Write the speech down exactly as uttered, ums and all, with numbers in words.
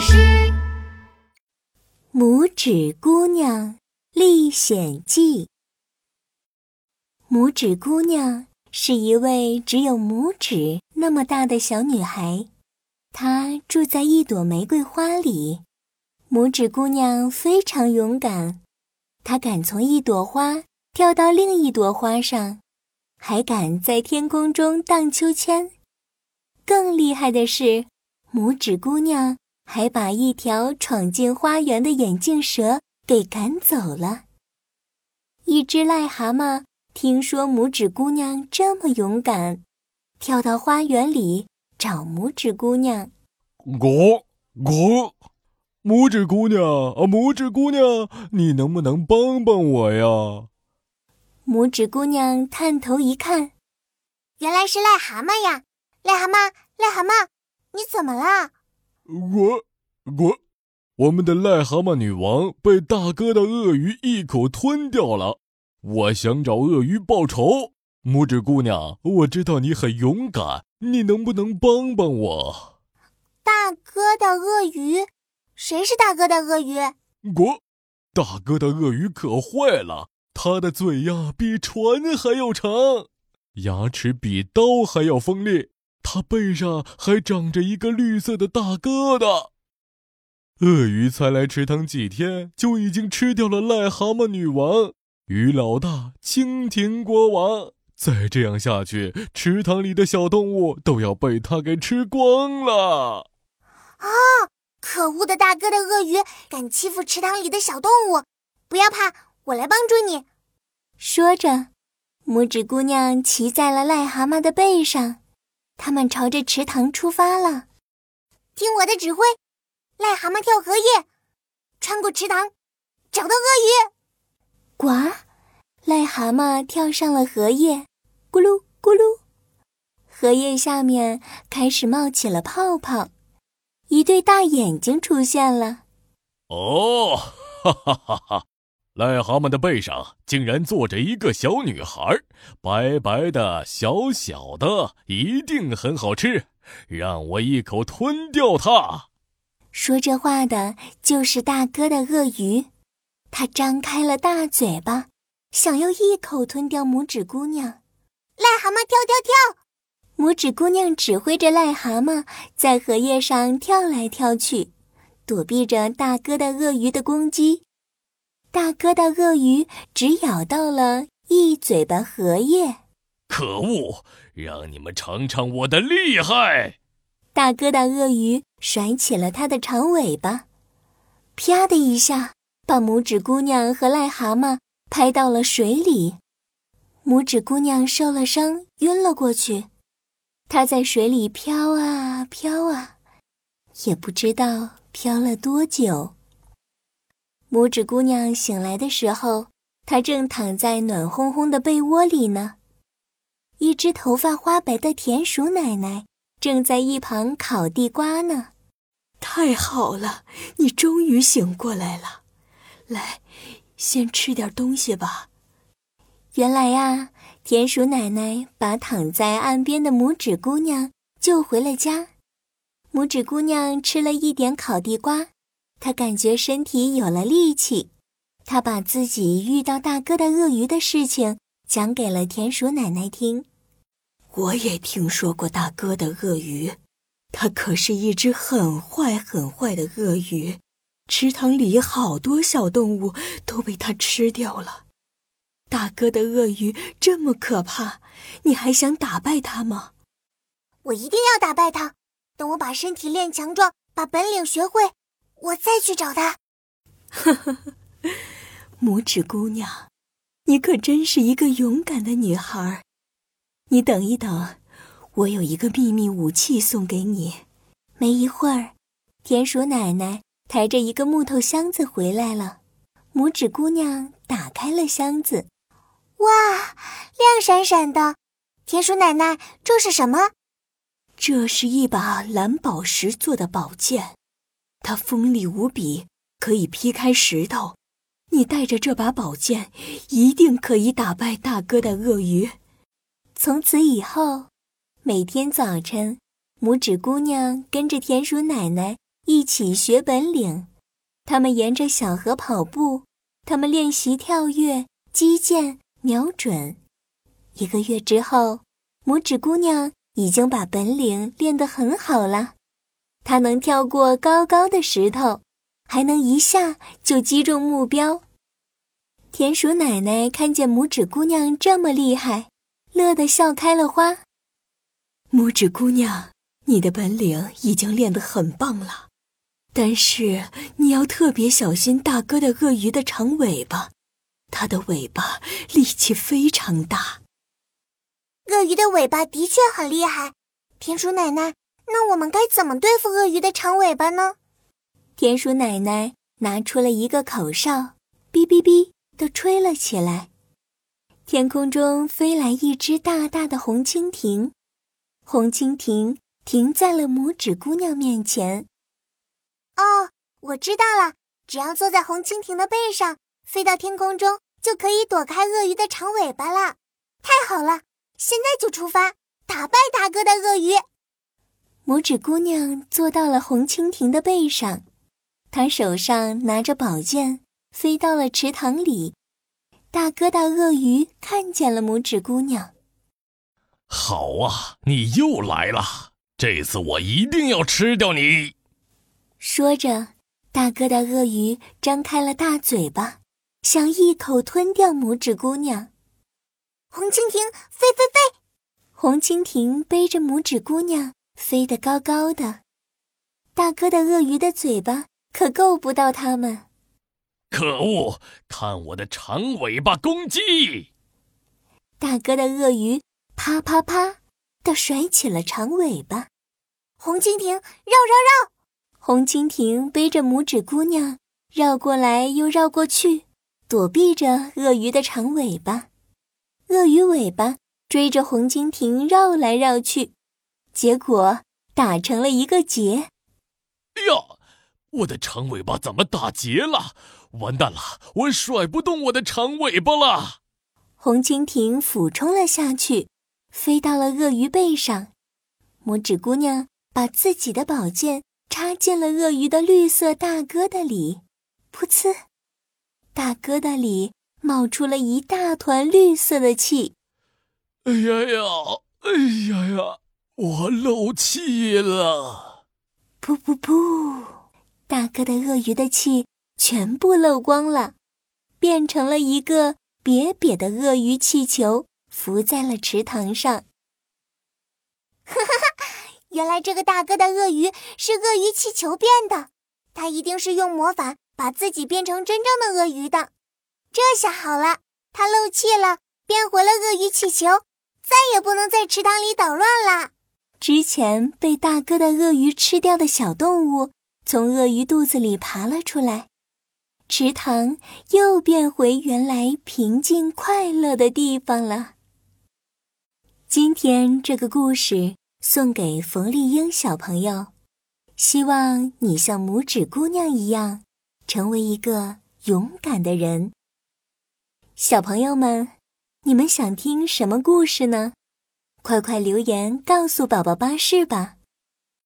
巴士拇指姑娘历险记。拇指姑娘是一位只有拇指那么大的小女孩，她住在一朵玫瑰花里。拇指姑娘非常勇敢，她敢从一朵花跳到另一朵花上，还敢在天空中荡秋千。更厉害的是，拇指姑娘还把一条闯进花园的眼镜蛇给赶走了。一只癞蛤蟆听说拇指姑娘这么勇敢，跳到花园里找拇指姑娘。我我拇指姑娘啊，拇指姑娘，你能不能帮帮我呀？拇指姑娘探头一看，原来是癞蛤蟆呀！癞蛤蟆，癞蛤蟆，你怎么了？我我我们的癞蛤蟆女王被大哥的鳄鱼一口吞掉了，我想找鳄鱼报仇。拇指姑娘，我知道你很勇敢，你能不能帮帮我？大哥的鳄鱼？谁是大哥的鳄鱼？我大哥的鳄鱼可坏了，它的嘴呀比船还要长，牙齿比刀还要锋利，它背上还长着一个绿色的大疙瘩。鳄鱼才来池塘几天，就已经吃掉了癞蛤蟆女王、鱼老大、蜻蜓国王，再这样下去，池塘里的小动物都要被它给吃光了。啊！可恶的大哥的鳄鱼敢欺负池塘里的小动物，不要怕，我来帮助你。说着，拇指姑娘骑在了癞蛤蟆的背上，他们朝着池塘出发了。听我的指挥，癞蛤蟆跳荷叶，穿过池塘，找到鳄鱼。呱！癞蛤蟆跳上了荷叶，咕噜咕噜，荷叶下面开始冒起了泡泡，一对大眼睛出现了。哦，哈哈哈哈！癞蛤蟆的背上竟然坐着一个小女孩，白白的小小的，一定很好吃，让我一口吞掉它。说这话的就是大哥的鳄鱼，他张开了大嘴巴，想要一口吞掉拇指姑娘。癞蛤蟆跳跳跳！拇指姑娘指挥着癞蛤蟆在荷叶上跳来跳去，躲避着大疙瘩鳄鱼的攻击。大疙瘩鳄鱼只咬到了一嘴巴荷叶。可恶，让你们尝尝我的厉害！大疙瘩鳄鱼甩起了它的长尾巴，啪的一下，把拇指姑娘和癞蛤蟆拍到了水里。拇指姑娘受了伤，晕了过去。她在水里飘啊飘啊，也不知道飘了多久。拇指姑娘醒来的时候，她正躺在暖烘烘的被窝里呢。一只头发花白的田鼠奶奶正在一旁烤地瓜呢。太好了，你终于醒过来了，来，先吃点东西吧。原来啊，田鼠奶奶把躺在岸边的拇指姑娘救回了家。拇指姑娘吃了一点烤地瓜，她感觉身体有了力气，她把自己遇到大疙瘩鳄鱼的事情讲给了田鼠奶奶听。我也听说过大疙瘩鳄鱼，它可是一只很坏很坏的鳄鱼，池塘里好多小动物都被它吃掉了。大疙瘩鳄鱼这么可怕，你还想打败它吗？我一定要打败它，等我把身体练强壮，把本领学会，我再去找他。拇指姑娘，你可真是一个勇敢的女孩。你等一等，我有一个秘密武器送给你。没一会儿，田鼠奶奶抬着一个木头箱子回来了。拇指姑娘打开了箱子，哇，亮闪闪的！田鼠奶奶，这是什么？这是一把蓝宝石做的宝剑。它锋利无比，可以劈开石头。你带着这把宝剑，一定可以打败大疙瘩鳄鱼。从此以后，每天早晨，拇指姑娘跟着田鼠奶奶一起学本领。他们沿着小河跑步，他们练习跳跃、击剑、瞄准。一个月之后，拇指姑娘已经把本领练得很好了。她能跳过高高的石头，还能一下就击中目标。田鼠奶奶看见拇指姑娘这么厉害，乐得笑开了花。拇指姑娘，你的本领已经练得很棒了，但是你要特别小心大哥的鳄鱼的长尾巴，它的尾巴力气非常大。鳄鱼的尾巴的确很厉害，田鼠奶奶，那我们该怎么对付鳄鱼的长尾巴呢？田鼠奶奶拿出了一个口哨，哔哔哔地吹了起来。天空中飞来一只大大的红蜻蜓，红蜻蜓停在了拇指姑娘面前。哦，我知道了，只要坐在红蜻蜓的背上，飞到天空中就可以躲开鳄鱼的长尾巴了。太好了，现在就出发，打败大哥的鳄鱼。拇指姑娘坐到了红蜻蜓的背上，她手上拿着宝剑，飞到了池塘里。大哥大鳄鱼看见了拇指姑娘。好啊，你又来了，这次我一定要吃掉你。说着，大哥大鳄鱼张开了大嘴巴，想一口吞掉拇指姑娘。红蜻蜓飞飞飞！红蜻蜓背着拇指姑娘飞得高高的，大哥大鳄鱼的嘴巴可够不到它们。可恶，看我的长尾巴攻击！大哥大鳄鱼啪啪啪地甩起了长尾巴。红蜻蜓绕绕绕！红蜻蜓背着拇指姑娘绕过来又绕过去，躲避着鳄鱼的长尾巴。鳄鱼尾巴追着红蜻蜓绕来绕去，结果打成了一个结。呀，我的长尾巴怎么打结了？完蛋了，我甩不动我的长尾巴了！红蜻蜓俯冲了下去，飞到了鳄鱼背上。拇指姑娘把自己的宝剑插进了鳄鱼的绿色大疙瘩里，噗呲，大疙瘩里冒出了一大团绿色的气。哎呀呀，哎呀呀，我漏气了！噗噗噗，大疙瘩鳄鱼的气全部漏光了，变成了一个瘪瘪的鳄鱼气球，浮在了池塘上。哈哈哈，原来这个大哥的鳄鱼是鳄鱼气球变的，它一定是用魔法把自己变成真正的鳄鱼的。这下好了，它漏气了，变回了鳄鱼气球，再也不能在池塘里捣乱了。之前被大哥的鳄鱼吃掉的小动物从鳄鱼肚子里爬了出来，池塘又变回原来平静快乐的地方了。今天这个故事送给冯丽英小朋友，希望你像拇指姑娘一样，成为一个勇敢的人。小朋友们，你们想听什么故事呢？快快留言告诉宝宝巴士吧。